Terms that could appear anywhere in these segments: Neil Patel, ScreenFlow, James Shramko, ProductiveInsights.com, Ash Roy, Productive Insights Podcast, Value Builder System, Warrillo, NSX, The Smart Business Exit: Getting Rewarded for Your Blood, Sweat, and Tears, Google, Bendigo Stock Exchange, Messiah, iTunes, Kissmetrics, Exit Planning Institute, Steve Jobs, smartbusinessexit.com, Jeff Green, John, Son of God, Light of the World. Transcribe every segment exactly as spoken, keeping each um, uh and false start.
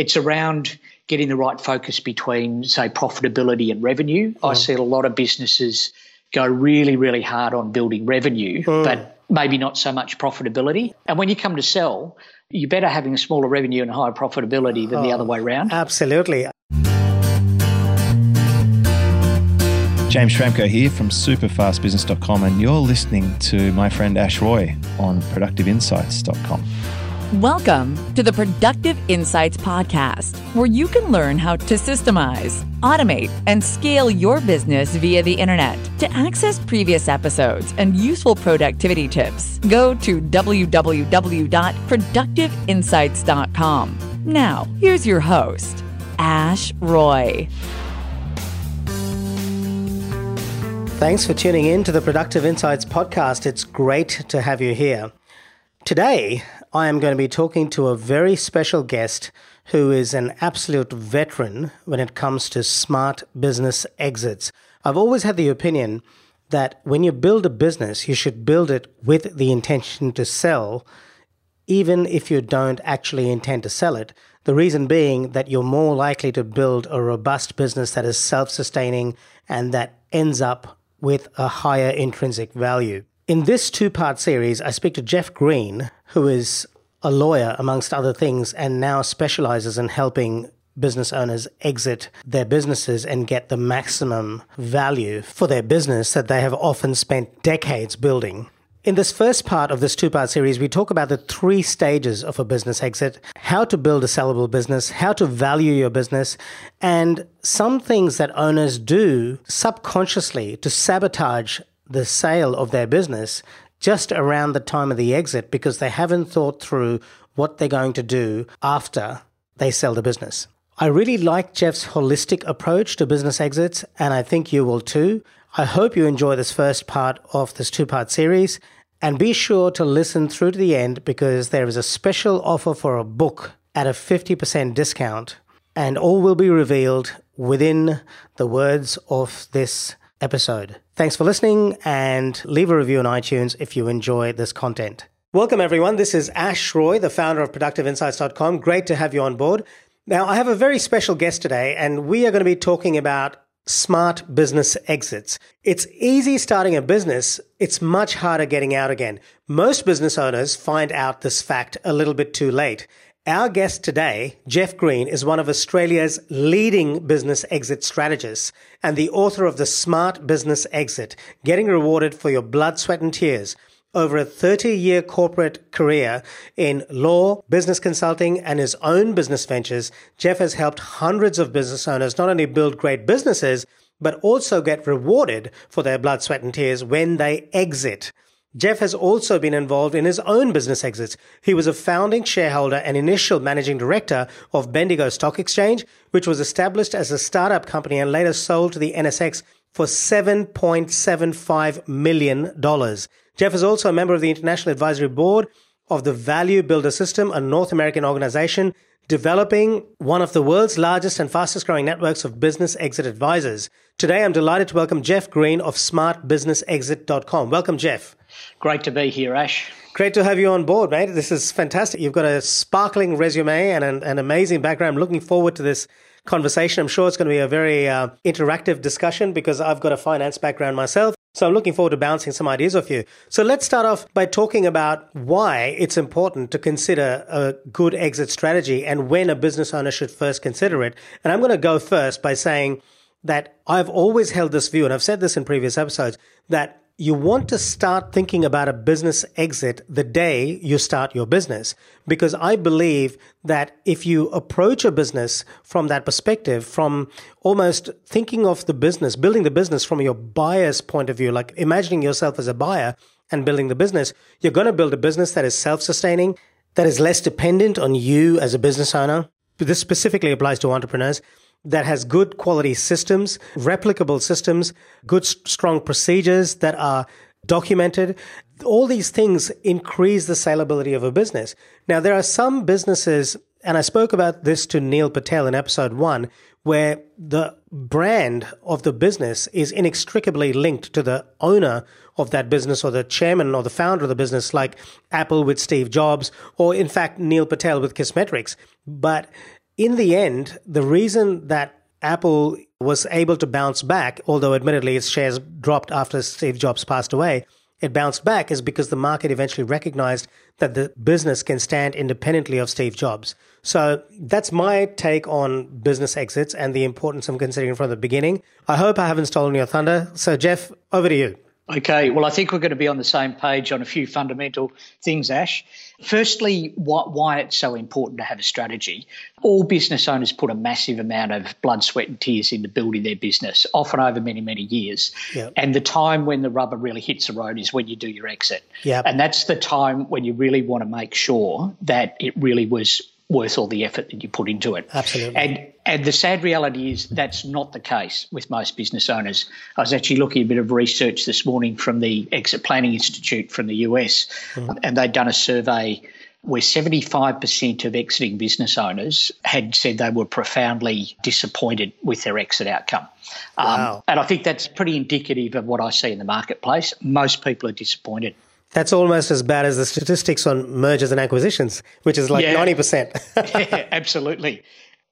it's around getting the right focus between, say, profitability and revenue. Mm. I see a lot of businesses go really, really hard on building revenue, mm. but maybe not so much profitability. And when you come to sell, you're better having a smaller revenue and higher profitability than oh, the other way around. Absolutely. James Shramko here from super fast business dot com, and you're listening to my friend Ash Roy on productive insights dot com. Welcome to the Productive Insights Podcast, where you can learn how to systemize, automate, and scale your business via the internet. To access previous episodes and useful productivity tips, go to w w w dot productive insights dot com. Now, here's your host, Ash Roy. Thanks for tuning in to the Productive Insights Podcast. It's great to have you here. Today, I am going to be talking to a very special guest who is an absolute veteran when it comes to smart business exits. I've always had the opinion that when you build a business, you should build it with the intention to sell, even if you don't actually intend to sell it. The reason being that you're more likely to build a robust business that is self-sustaining and that ends up with a higher intrinsic value. In this two-part series, I speak to Jeff Green, who is a lawyer, amongst other things, and now specializes in helping business owners exit their businesses and get the maximum value for their business that they have often spent decades building. In this first part of this two-part series, we talk about the three stages of a business exit, how to build a sellable business, how to value your business, and some things that owners do subconsciously to sabotage the sale of their business just around the time of the exit because they haven't thought through what they're going to do after they sell the business. I really like Jeff's holistic approach to business exits, and I think you will too. I hope you enjoy this first part of this two-part series, and be sure to listen through to the end because there is a special offer for a book at a fifty percent discount, and all will be revealed within the words of this episode. Thanks for listening, and leave a review on iTunes if you enjoy this content. Welcome, everyone. This is Ash Roy, the founder of productive insights dot com. Great to have you on board. Now, I have a very special guest today, and we are going to be talking about smart business exits. It's easy starting a business. It's much harder getting out again. Most business owners find out this fact a little bit too late. Our guest today, Jeff Green, is one of Australia's leading business exit strategists and the author of The Smart Business Exit: Getting Rewarded for Your Blood, Sweat, and Tears. Over a thirty-year corporate career in law, business consulting, and his own business ventures, Jeff has helped hundreds of business owners not only build great businesses, but also get rewarded for their blood, sweat, and tears when they exit. Jeff has also been involved in his own business exits. He was a founding shareholder and initial managing director of Bendigo Stock Exchange, which was established as a startup company and later sold to the N S X for seven point seven five million dollars. Jeff is also a member of the International Advisory Board of the Value Builder System, a North American organization developing one of the world's largest and fastest growing networks of business exit advisors. Today, I'm delighted to welcome Jeff Green of smart business exit dot com. Welcome, Jeff. Great to be here, Ash. Great to have you on board, mate. This is fantastic. You've got a sparkling resume and an, an amazing background. I'm looking forward to this conversation. I'm sure it's going to be a very uh, interactive discussion because I've got a finance background myself. So I'm looking forward to bouncing some ideas off you. So let's start off by talking about why it's important to consider a good exit strategy and when a business owner should first consider it. And I'm going to go first by saying that I've always held this view, and I've said this in previous episodes, that you want to start thinking about a business exit the day you start your business, because I believe that if you approach a business from that perspective, from almost thinking of the business, building the business from your buyer's point of view, like imagining yourself as a buyer and building the business, you're going to build a business that is self-sustaining, that is less dependent on you as a business owner. This specifically applies to entrepreneurs. That has good quality systems, replicable systems, good, strong procedures that are documented. All these things increase the saleability of a business. Now, there are some businesses, and I spoke about this to Neil Patel in episode one, where the brand of the business is inextricably linked to the owner of that business or the chairman or the founder of the business, like Apple with Steve Jobs, or in fact, Neil Patel with Kissmetrics. But in the end, the reason that Apple was able to bounce back, although admittedly its shares dropped after Steve Jobs passed away, it bounced back is because the market eventually recognized that the business can stand independently of Steve Jobs. So that's my take on business exits and the importance of considering from the beginning. I hope I haven't stolen your thunder. So Jeff, over to you. Okay, well, I think we're going to be on the same page on a few fundamental things, Ash. Firstly, why it's so important to have a strategy. All business owners put a massive amount of blood, sweat, and tears into building their business, often over many, many years. Yep. And the time when the rubber really hits the road is when you do your exit. Yep. And that's the time when you really want to make sure that it really was worth all the effort that you put into it. Absolutely. And and the sad reality is that's not the case with most business owners. I was actually looking at a bit of research this morning from the Exit Planning Institute from the U S, mm-hmm. and they'd done a survey where seventy-five percent of exiting business owners had said they were profoundly disappointed with their exit outcome. Wow. Um, and I think that's pretty indicative of what I see in the marketplace. Most people are disappointed. That's almost as bad as the statistics on mergers and acquisitions, which is like yeah. ninety percent. Yeah, absolutely.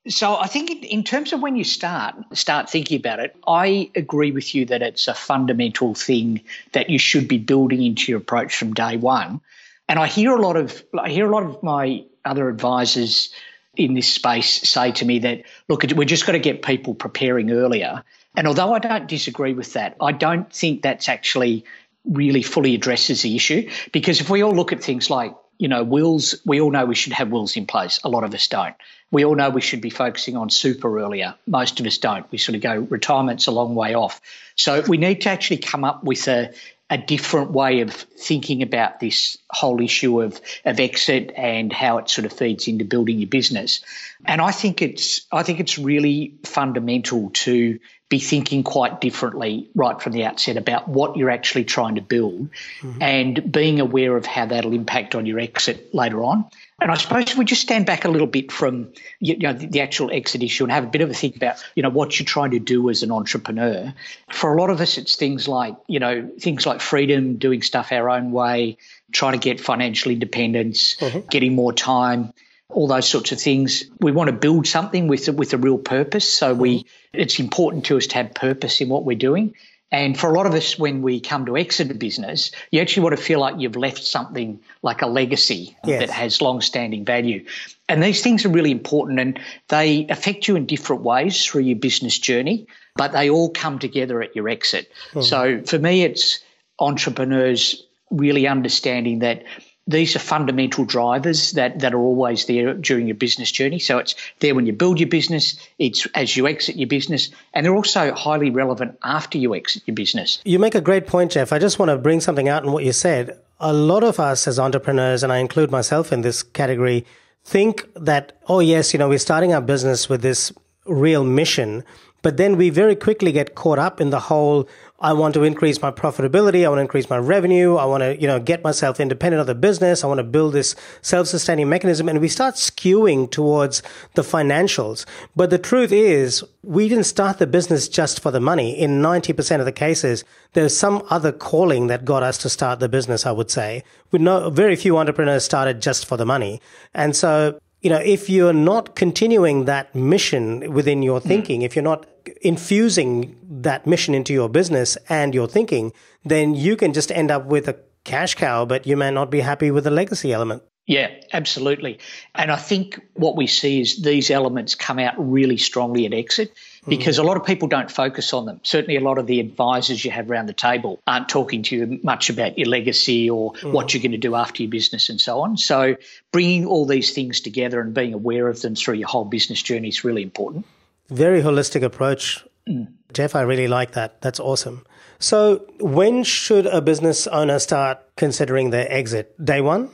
So I think in terms of when you start, start thinking about it, I agree with you that it's a fundamental thing that you should be building into your approach from day one. And I hear a lot of I hear a lot of my other advisors in this space say to me that, look, we're just going to get people preparing earlier. And although I don't disagree with that, I don't think that's actually really fully addresses the issue, because if we all look at things like, you know, wills, we all know we should have wills in place. A lot of us don't. We all know we should be focusing on super earlier. Most of us don't. We sort of go, retirement's a long way off. So we need to actually come up with a, a different way of thinking about this whole issue of, of exit and how it sort of feeds into building your business. And I think it's I think it's really fundamental to be thinking quite differently right from the outset about what you're actually trying to build, mm-hmm. and being aware of how that'll impact on your exit later on. And I suppose if we just stand back a little bit from, you know, the actual exit issue and have a bit of a think about, you know, what you're trying to do as an entrepreneur. For a lot of us, it's things like, you know, things like freedom, doing stuff our own way, trying to get financial independence, mm-hmm. getting more time, all those sorts of things. We want to build something with with a real purpose. So we it's important to us to have purpose in what we're doing. And for a lot of us, when we come to exit a business, you actually want to feel like you've left something like a legacy, yes. that has long-standing value. And these things are really important, and they affect you in different ways through your business journey, but they all come together at your exit. Mm. So for me, it's entrepreneurs really understanding that these are fundamental drivers that, that are always there during your business journey. So it's there when you build your business, it's as you exit your business, and they're also highly relevant after you exit your business. You make a great point, Jeff. I just want to bring something out in what you said. A lot of us as entrepreneurs, and I include myself in this category, think that, oh yes, you know, we're starting our business with this real mission, but then we very quickly get caught up in the whole, I want to increase my profitability, I want to increase my revenue, I want to, you know, get myself independent of the business, I want to build this self-sustaining mechanism, and we start skewing towards the financials. But the truth is, we didn't start the business just for the money. In ninety percent of the cases, there's some other calling that got us to start the business, I would say. We know very few entrepreneurs started just for the money. And so, you know, if you're not continuing that mission within your thinking, if you're not infusing that mission into your business and your thinking, then you can just end up with a cash cow, but you may not be happy with the legacy element. Yeah, absolutely. And I think what we see is these elements come out really strongly at exit, because mm-hmm. a lot of people don't focus on them. Certainly a lot of the advisors you have around the table aren't talking to you much about your legacy or mm-hmm. what you're going to do after your business and so on. So bringing all these things together and being aware of them through your whole business journey is really important. Very holistic approach. Mm. Jeff, I really like that. That's awesome. So when should a business owner start considering their exit? Day one?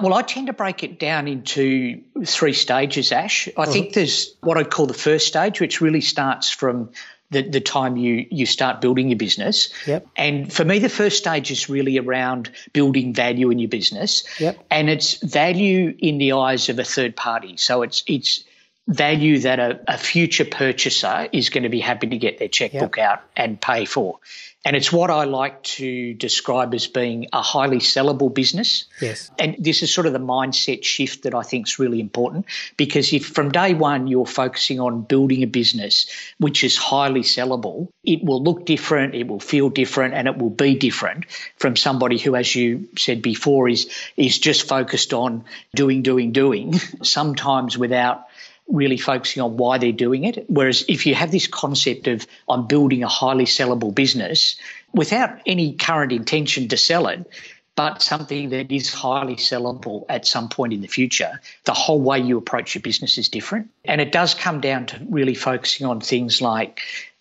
Well, I tend to break it down into three stages, Ash. I mm-hmm. think there's what I'd call the first stage, which really starts from the, the time you, you start building your business. Yep. And for me, the first stage is really around building value in your business. Yep. And it's value in the eyes of a third party. So it's it's value that a, a future purchaser is going to be happy to get their checkbook yep. out and pay for. And it's what I like to describe as being a highly sellable business. Yes. And this is sort of the mindset shift that I think is really important, because if from day one you're focusing on building a business which is highly sellable, it will look different, it will feel different, and it will be different from somebody who, as you said before, is is just focused on doing, doing, doing, sometimes without really focusing on why they're doing it. Whereas if you have this concept of I'm building a highly sellable business without any current intention to sell it, but something that is highly sellable at some point in the future, the whole way you approach your business is different. And it does come down to really focusing on things like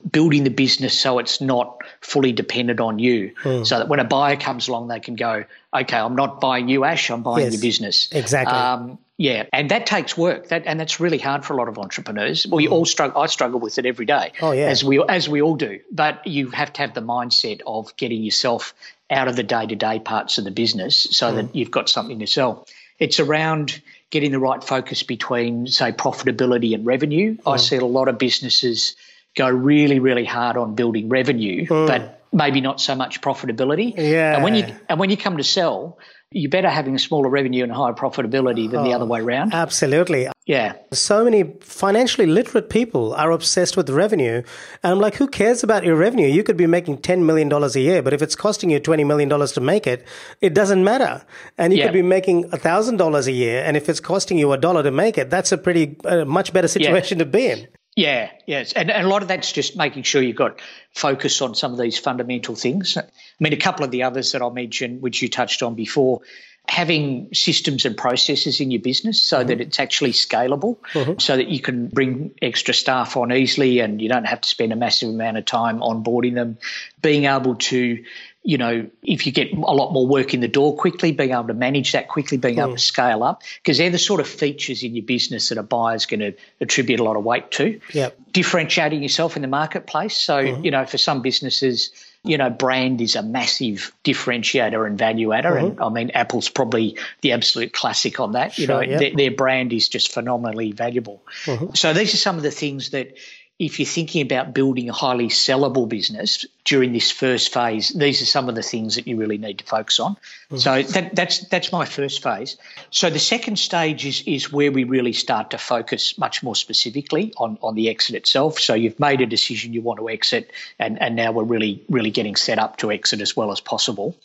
building the business so it's not fully dependent on you, mm. so that when a buyer comes along, they can go, okay, I'm not buying you, Ash, I'm buying yes, your business. Exactly. Um, yeah, and that takes work, that and that's really hard for a lot of entrepreneurs. Well, you mm. all struggle. I struggle with it every day, oh, yeah. as we as we all do. But you have to have the mindset of getting yourself out of the day-to-day parts of the business so mm. that you've got something to sell. It's around getting the right focus between, say, profitability and revenue. Mm. I see a lot of businesses go really, really hard on building revenue, mm. but maybe not so much profitability. Yeah. And when you and when you come to sell, you're better having a smaller revenue and higher profitability than oh, the other way around. Absolutely. Yeah. So many financially literate people are obsessed with revenue. And I'm like, who cares about your revenue? You could be making ten million dollars a year, but if it's costing you twenty million dollars to make it, it doesn't matter. And you yeah. could be making one thousand dollars a year, and if it's costing you a dollar to make it, that's a pretty uh, much better situation yeah. to be in. Yeah, yes. And, and a lot of that's just making sure you've got focus on some of these fundamental things. I mean, a couple of the others that I'll mention, which you touched on before, having systems and processes in your business so mm-hmm. that it's actually scalable, mm-hmm. so that you can bring extra staff on easily and you don't have to spend a massive amount of time onboarding them. Being able to, you know, if you get a lot more work in the door quickly, being able to manage that quickly, being mm. able to scale up, because they're the sort of features in your business that a buyer's going to attribute a lot of weight to. Yep. Differentiating yourself in the marketplace. So, mm. you know, for some businesses, you know, brand is a massive differentiator and value adder. Mm-hmm. And I mean, Apple's probably the absolute classic on that. You sure, know, yep. their, their brand is just phenomenally valuable. Mm-hmm. So these are some of the things that, if you're thinking about building a highly sellable business during this first phase, these are some of the things that you really need to focus on. Mm-hmm. So that, that's that's my first phase. So the second stage is is where we really start to focus much more specifically on, on the exit itself. So you've made a decision you want to exit, and, and now we're really, really getting set up to exit as well as possible.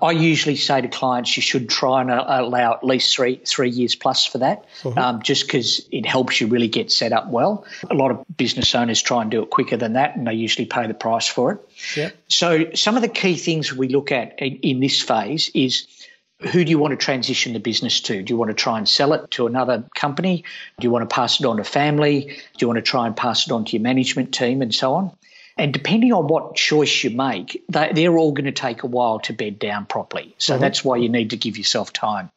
I usually say to clients, you should try and allow at least three three years plus for that, mm-hmm. um, just because it helps you really get set up well. A lot of business owners try and do it quicker than that, and they usually pay the price for it. Yep. So some of the key things we look at in, in this phase is, who do you want to transition the business to? Do you want to try and sell it to another company? Do you want to pass it on to family? Do you want to try and pass it on to your management team and so on? And depending on what choice you make, they, they're all going to take a while to bed down properly. So mm-hmm. that's why you need to give yourself time.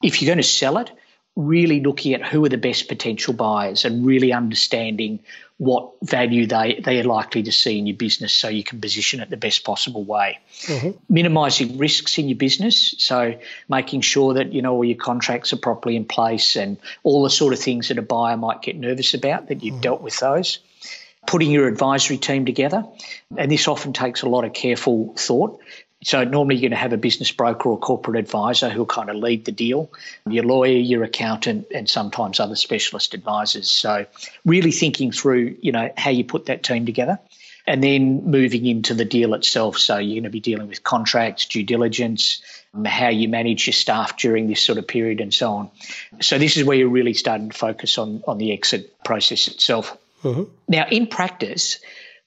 If you're going to sell it, really looking at who are the best potential buyers and really understanding what value they, they are likely to see in your business so you can position it the best possible way. Mm-hmm. Minimising risks in your business, so making sure that, you know, all your contracts are properly in place and all the sort of things that a buyer might get nervous about, that you've mm-hmm. dealt with those. Putting your advisory team together, and this often takes a lot of careful thought. So normally you're going to have a business broker or corporate advisor who'll kind of lead the deal, your lawyer, your accountant, and sometimes other specialist advisors. So really thinking through, you know, how you put that team together. And then moving into the deal itself. So you're going to be dealing with contracts, due diligence, how you manage your staff during this sort of period and so on. So this is where you're really starting to focus on, on the exit process itself. Mm-hmm. Now, in practice,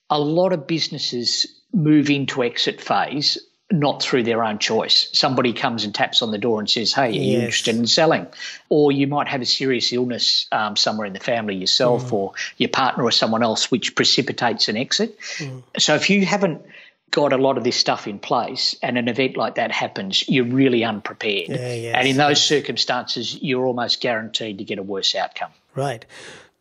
a lot of businesses move into exit phase not through their own choice. Somebody comes and taps on the door and says, hey, are yes. you interested in selling? Or you might have a serious illness um, somewhere in the family, yourself mm. or your partner or someone else, which precipitates an exit. Mm. So if you haven't got a lot of this stuff in place and an event like that happens, you're really unprepared. Yeah, yes, and in those yes. circumstances, you're almost guaranteed to get a worse outcome. Right.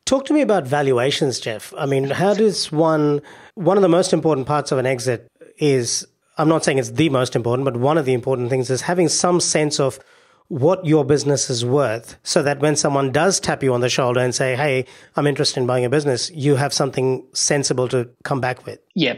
Talk to me about valuations, Jeff. I mean, how does one, one of the most important parts of an exit is, I'm not saying it's the most important, but one of the important things is having some sense of what your business is worth, so that when someone does tap you on the shoulder and say, hey, I'm interested in buying a business, you have something sensible to come back with? Yeah.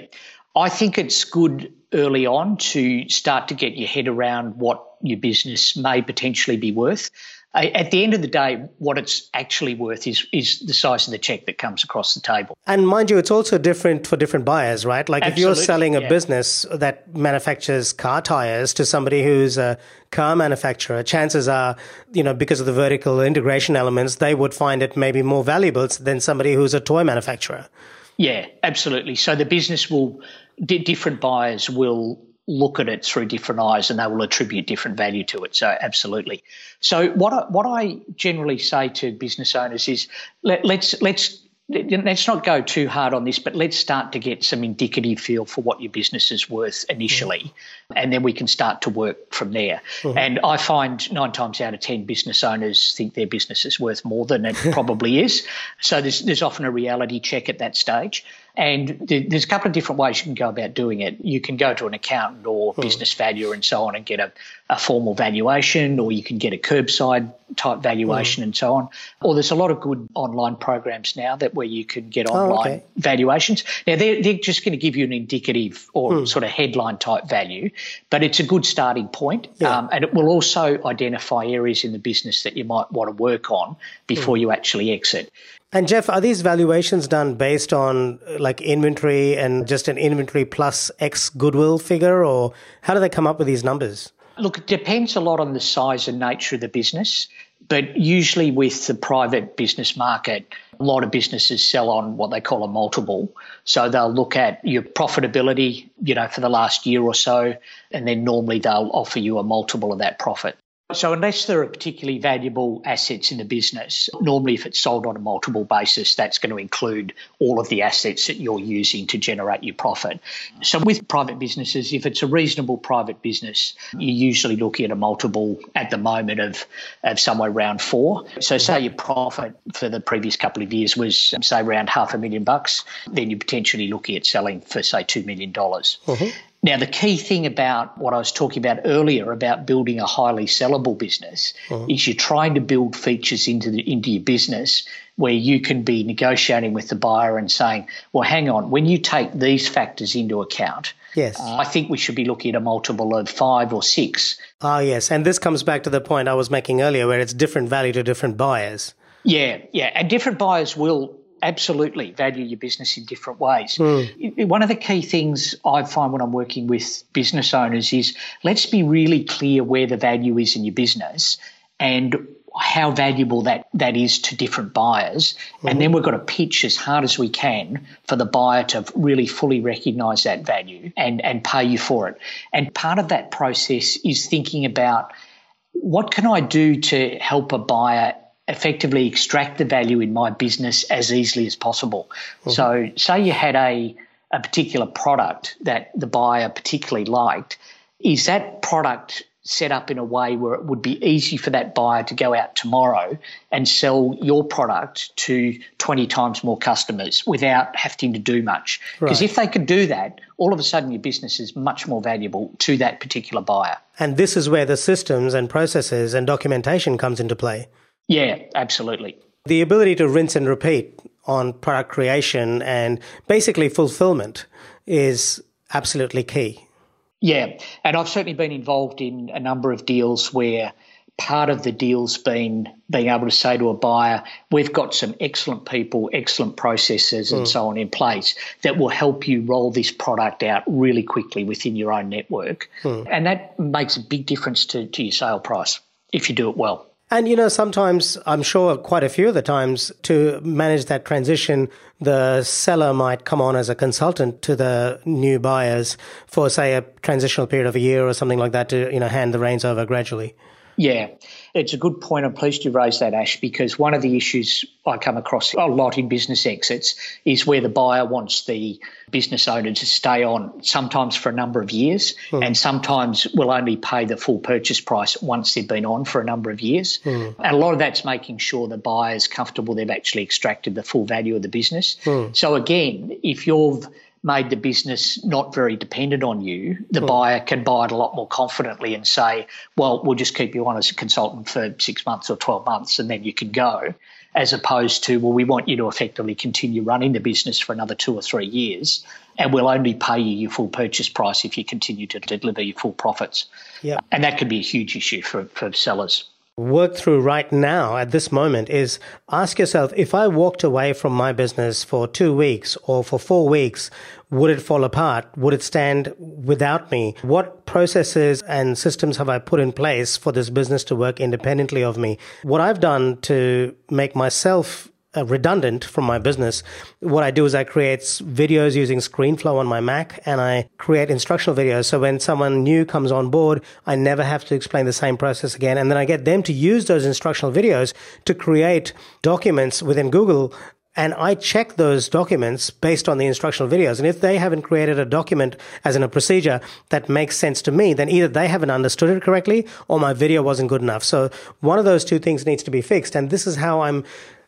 I think it's good early on to start to get your head around what your business may potentially be worth. At the end of the day, what it's actually worth is is the size of the check that comes across the table. And mind you, it's also different for different buyers, right? Like Absolutely. If you're selling a yeah. business that manufactures car tires to somebody who's a car manufacturer, chances are, you know, because of the vertical integration elements, they would find it maybe more valuable than somebody who's a toy manufacturer. Yeah, absolutely. So the business will, different buyers will look at it through different eyes and they will attribute different value to it. So absolutely. So what I, what I generally say to business owners is let, let's let's let's not go too hard on this, but let's start to get some indicative feel for what your business is worth initially, mm-hmm. and then we can start to work from there. Mm-hmm. And I find nine times out of ten business owners think their business is worth more than it probably is. So there's there's often a reality check at that stage. And there's a couple of different ways you can go about doing it. You can go to an accountant or mm. business valuer and so on and get a, a formal valuation, or you can get a curbside type valuation mm. and so on. Or there's a lot of good online programs now that where you can get online oh, okay. valuations. Now, they're, they're just going to give you an indicative or mm. sort of headline type value, but it's a good starting point. Yeah. Um, and it will also identify areas in the business that you might want to work on before mm. you actually exit. And Jeff, are these valuations done based on like inventory and just an inventory plus X goodwill figure, or how do they come up with these numbers? Look, it depends a lot on the size and nature of the business, but usually with the private business market, a lot of businesses sell on what they call a multiple. So they'll look at your profitability, you know, for the last year or so, and then normally they'll offer you a multiple of that profit. So unless there are particularly valuable assets in the business, normally if it's sold on a multiple basis, that's going to include all of the assets that you're using to generate your profit. So with private businesses, if it's a reasonable private business, you're usually looking at a multiple at the moment of, of somewhere around four. So say your profit for the previous couple of years was, say, around half a million bucks, then you're potentially looking at selling for, say, two million dollars. Mm-hmm. Now, the key thing about what I was talking about earlier about building a highly sellable business mm-hmm. is you're trying to build features into the, into your business where you can be negotiating with the buyer and saying, well, hang on, when you take these factors into account, yes, uh, I think we should be looking at a multiple of five or six. Ah, yes. And this comes back to the point I was making earlier where it's different value to different buyers. Yeah, yeah. And different buyers will absolutely value your business in different ways. Mm. One of the key things I find when I'm working with business owners is let's be really clear where the value is in your business and how valuable that, that is to different buyers. Mm. And then we've got to pitch as hard as we can for the buyer to really fully recognise that value and, and pay you for it. And part of that process is thinking about what can I do to help a buyer effectively extract the value in my business as easily as possible. Mm-hmm. So say you had a, a particular product that the buyer particularly liked, is that product set up in a way where it would be easy for that buyer to go out tomorrow and sell your product to twenty times more customers without having to do much? Because right. if they could do that, all of a sudden your business is much more valuable to that particular buyer. And this is where the systems and processes and documentation comes into play. Yeah, absolutely. The ability to rinse and repeat on product creation and basically fulfillment is absolutely key. Yeah, and I've certainly been involved in a number of deals where part of the deal's been being able to say to a buyer, we've got some excellent people, excellent processes and mm. so on in place that will help you roll this product out really quickly within your own network. Mm. And that makes a big difference to, to your sale price if you do it well. And, you know, sometimes, I'm sure quite a few of the times, to manage that transition, the seller might come on as a consultant to the new buyers for, say, a transitional period of a year or something like that to, you know, hand the reins over gradually. Yeah, it's a good point. I'm pleased you raised that, Ash, because one of the issues I come across a lot in business exits is where the buyer wants the business owner to stay on, sometimes for a number of years, mm. and sometimes will only pay the full purchase price once they've been on for a number of years. Mm. And a lot of that's making sure the buyer's comfortable they've actually extracted the full value of the business. Mm. So again, if you've made the business not very dependent on you, the cool. buyer can buy it a lot more confidently and say, well, we'll just keep you on as a consultant for six months or twelve months and then you can go, as opposed to, well, we want you to effectively continue running the business for another two or three years and we'll only pay you your full purchase price if you continue to deliver your full profits. Yep. And that could be a huge issue for, for sellers. Work through right now at this moment is ask yourself, if I walked away from my business for two weeks or for four weeks, would it fall apart? Would it stand without me? What processes and systems have I put in place for this business to work independently of me? What I've done to make myself redundant from my business, what I do is I create videos using ScreenFlow on my Mac, and I create instructional videos. So when someone new comes on board, I never have to explain the same process again. And then I get them to use those instructional videos to create documents within Google. And I check those documents based on the instructional videos. And if they haven't created a document as in a procedure that makes sense to me, then either they haven't understood it correctly or my video wasn't good enough. So one of those two things needs to be fixed. And this is how I'm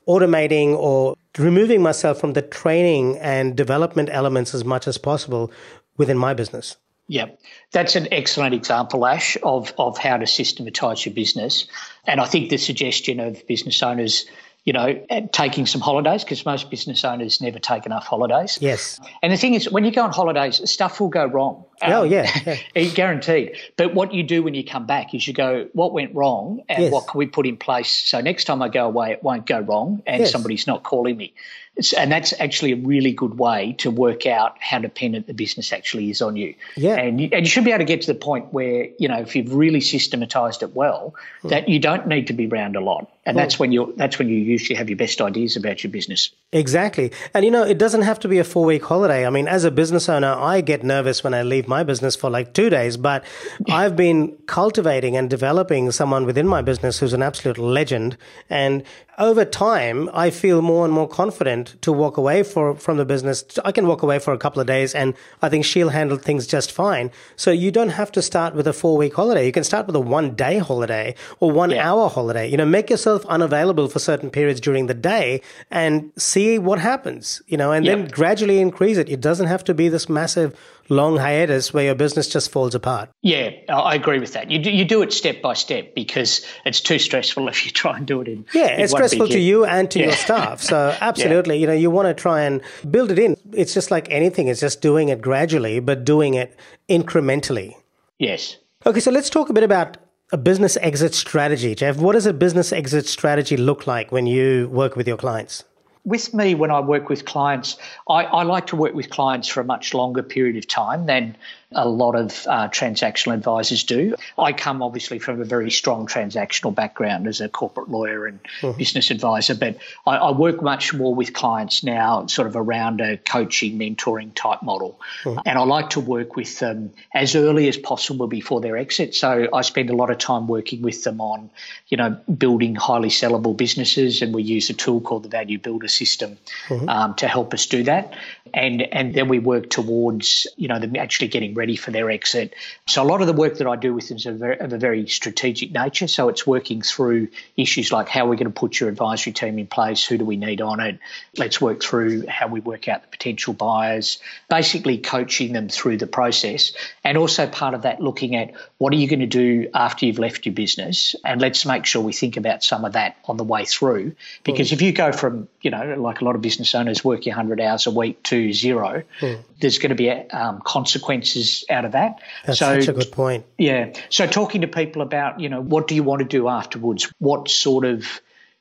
automating or removing myself from the training and development elements as much as possible within my business. Yeah, that's an excellent example, Ash, of, of how to systematize your business. And I think the suggestion of business owners, you know, taking some holidays, because most business owners never take enough holidays. Yes. And the thing is, when you go on holidays, stuff will go wrong. Um, oh, yeah. yeah. Guaranteed. But what you do when you come back is you go, what went wrong and yes. what can we put in place so next time I go away it won't go wrong and yes. somebody's not calling me. It's, and that's actually a really good way to work out how dependent the business actually is on you. Yeah. And you, and you should be able to get to the point where, you know, if you've really systematized it well, mm. that you don't need to be around a lot. And mm. that's when you that's when you usually have your best ideas about your business. Exactly. And, you know, it doesn't have to be a four-week holiday. I mean, as a business owner, I get nervous when I leave my business for like two days, but I've been cultivating and developing someone within my business who's an absolute legend. And over time, I feel more and more confident to walk away for, from the business. I can walk away for a couple of days and I think she'll handle things just fine. So you don't have to start with a four-week holiday. You can start with a one-day holiday or one-hour yeah. holiday. You know, make yourself unavailable for certain periods during the day and see what happens, you know, and yep. then gradually increase it. It doesn't have to be this massive long hiatus where your business just falls apart. Yeah, I agree with that. You do, you do it step by step because it's too stressful if you try and do it in Yeah, in it's stressful to you and to yeah. your staff. So absolutely, yeah. you know, you want to try and build it in. It's just like anything. It's just doing it gradually, but doing it incrementally. Yes. Okay, so let's talk a bit about a business exit strategy. Jeff, what does a business exit strategy look like when you work with your clients? With me, when I work with clients, I, I like to work with clients for a much longer period of time than a lot of uh, transactional advisors do. I come obviously from a very strong transactional background as a corporate lawyer and mm-hmm. business advisor, but I, I work much more with clients now sort of around a coaching, mentoring type model. Mm-hmm. And I like to work with them as early as possible before their exit. So I spend a lot of time working with them on, you know, building highly sellable businesses, and we use a tool called the Value Builder System mm-hmm. um, to help us do that. And and then we work towards, you know, them actually getting ready for their exit. So a lot of the work that I do with them is of a very strategic nature. So it's working through issues like how we're going to put your advisory team in place, who do we need on it, let's work through how we work out the potential buyers, basically coaching them through the process. And also part of that, looking at what are you going to do after you've left your business, and let's make sure we think about some of that on the way through. Because mm. if you go from, you know, like a lot of business owners working one hundred hours a week to zero, mm. there's going to be um, consequences out of that. That's so, such a good point. Yeah. So talking to people about, you know, what do you want to do afterwards? What sort of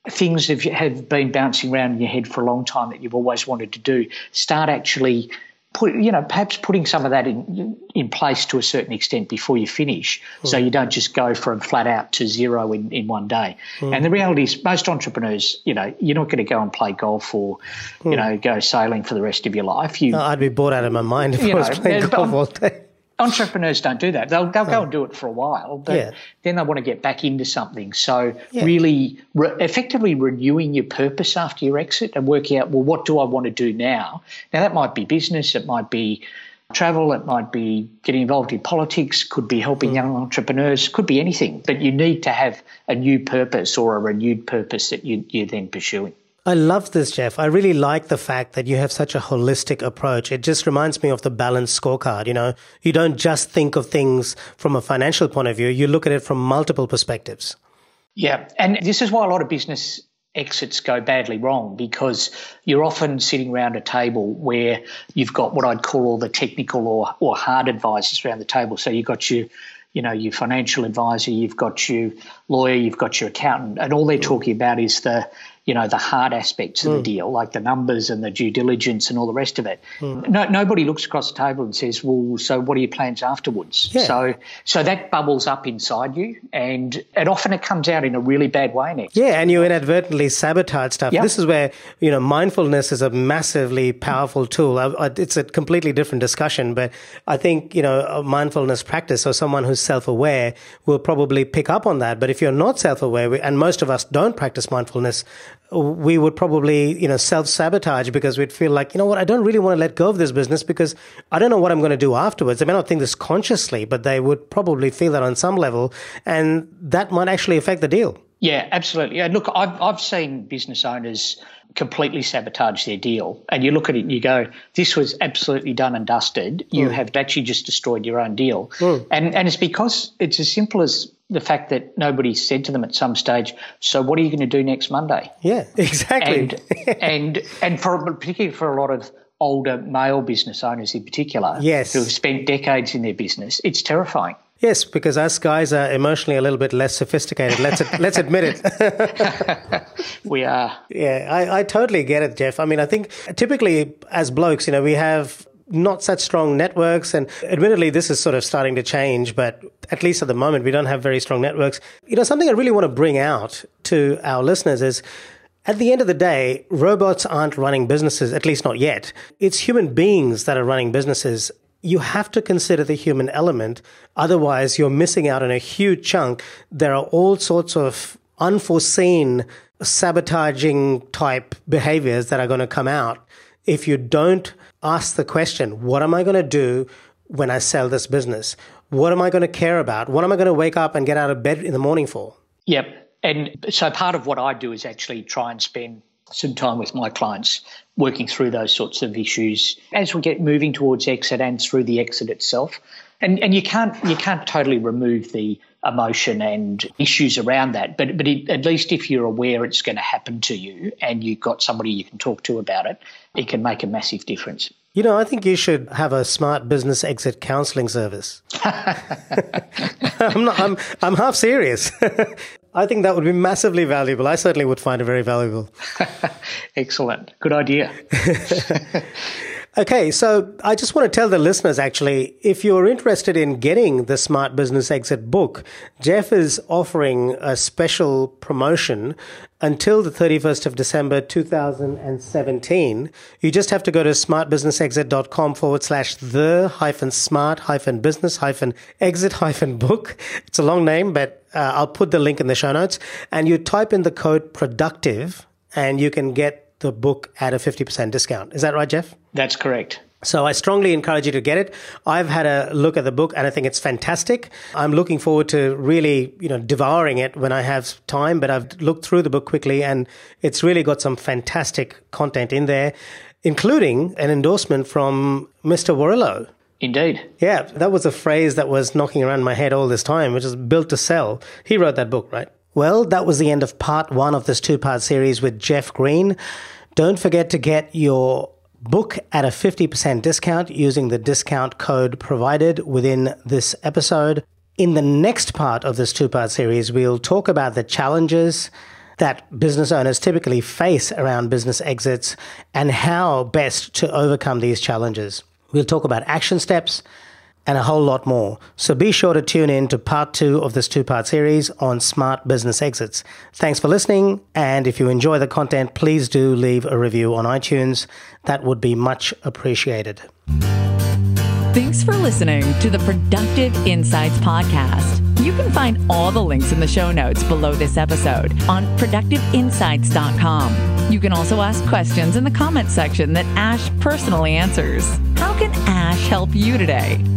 things have, have been bouncing around in your head for a long time that you've always wanted to do? Start actually Put, you know, perhaps putting some of that in in place to a certain extent before you finish, mm. so you don't just go from flat out to zero in, in one day. Mm. And the reality is most entrepreneurs, you know, you're not going to go and play golf or, mm. you know, go sailing for the rest of your life. You, no, I'd be bored out of my mind if I was know, playing golf all day. Entrepreneurs don't do that. They'll, they'll oh. go and do it for a while, but yeah. then they want to get back into something. So yeah. really re- effectively renewing your purpose after your exit and working out, well, what do I want to do now? Now, that might be business. It might be travel. It might be getting involved in politics, could be helping mm. young entrepreneurs, could be anything. But you need to have a new purpose or a renewed purpose that you, you're then pursuing. I love this, Jeff. I really like the fact that you have such a holistic approach. It just reminds me of the balanced scorecard. You know, you don't just think of things from a financial point of view. You look at it from multiple perspectives. Yeah. And this is why a lot of business exits go badly wrong, because you're often sitting around a table where you've got what I'd call all the technical or, or hard advisors around the table. So you've got your, you know, your financial advisor, you've got your lawyer, you've got your accountant, and all they're talking about is the, you know, the hard aspects of mm. the deal, like the numbers and the due diligence and all the rest of it. Mm. No, nobody looks across the table and says, well, so what are your plans afterwards? Yeah. So so that bubbles up inside you, and, and often it comes out in a really bad way next. Yeah, and you inadvertently sabotage stuff. Yep. This is where, you know, mindfulness is a massively powerful tool. I, I, it's a completely different discussion, but I think, you know, a mindfulness practice or someone who's self-aware will probably pick up on that. But if you're not self-aware, and most of us don't practice mindfulness, we would probably, you know, self-sabotage, because we'd feel like, you know what, I don't really want to let go of this business because I don't know what I'm going to do afterwards. They may not think this consciously, but they would probably feel that on some level, and that might actually affect the deal. Yeah, absolutely. And look, I've, I've seen business owners completely sabotage their deal, and you look at it and you go, this was absolutely done and dusted. You mm. have actually just destroyed your own deal. Mm. And, and it's because it's as simple as the fact that nobody said to them at some stage, so what are you going to do next Monday? Yeah, exactly. And and, and for, particularly for a lot of older male business owners in particular, yes, who have spent decades in their business, it's terrifying. Yes, because us guys are emotionally a little bit less sophisticated. Let's let's admit it. We are. Yeah, I, I totally get it, Jeff. I mean, I think typically as blokes, you know, we have not such strong networks, and admittedly this is sort of starting to change, but at least at the moment we don't have very strong networks. You know, something I really want to bring out to our listeners is, at the end of the day, robots aren't running businesses, at least not yet. It's human beings that are running businesses. You have to consider the human element, otherwise you're missing out on a huge chunk. There are all sorts of unforeseen sabotaging type behaviors that are going to come out if you don't ask the question, what am I going to do when I sell this business? What am I going to care about? What am I going to wake up and get out of bed in the morning for? Yep. And so part of what I do is actually try and spend some time with my clients working through those sorts of issues as we get moving towards exit and through the exit itself. And and you can't you can't totally remove the emotion and issues around that, but but it, at least if you're aware it's going to happen to you and you've got somebody you can talk to about it, it can make a massive difference. You know, I think you should have a smart business exit counseling service. I'm not, I'm, I'm half serious. I think that would be massively valuable. I certainly would find it very valuable. Excellent. Good idea. Okay, so I just want to tell the listeners, actually, if you're interested in getting the Smart Business Exit book, Jeff is offering a special promotion until the thirty-first of December, two thousand seventeen. You just have to go to smartbusinessexit.com forward slash the hyphen smart hyphen business hyphen exit hyphen book. It's a long name, but uh, I'll put the link in the show notes. And you type in the code productive and you can get the book at a fifty percent discount. Is that right, Jeff? That's correct. So I strongly encourage you to get it. I've had a look at the book and I think it's fantastic. I'm looking forward to really, you know, devouring it when I have time, but I've looked through the book quickly and it's really got some fantastic content in there, including an endorsement from Mister Warrillo. Indeed. Yeah, that was a phrase that was knocking around my head all this time, which is built to sell. He wrote that book, right? Well, that was the end of part one of this two-part series with Jeff Green. Don't forget to get your book at a fifty percent discount using the discount code provided within this episode. In the next part of this two-part series, we'll talk about the challenges that business owners typically face around business exits and how best to overcome these challenges. We'll talk about action steps and a whole lot more. So be sure to tune in to part two of this two-part series on smart business exits. Thanks for listening. And if you enjoy the content, please do leave a review on iTunes. That would be much appreciated. Thanks for listening to the Productive Insights Podcast. You can find all the links in the show notes below this episode on productive insights dot com. You can also ask questions in the comment section that Ash personally answers. How can Ash help you today?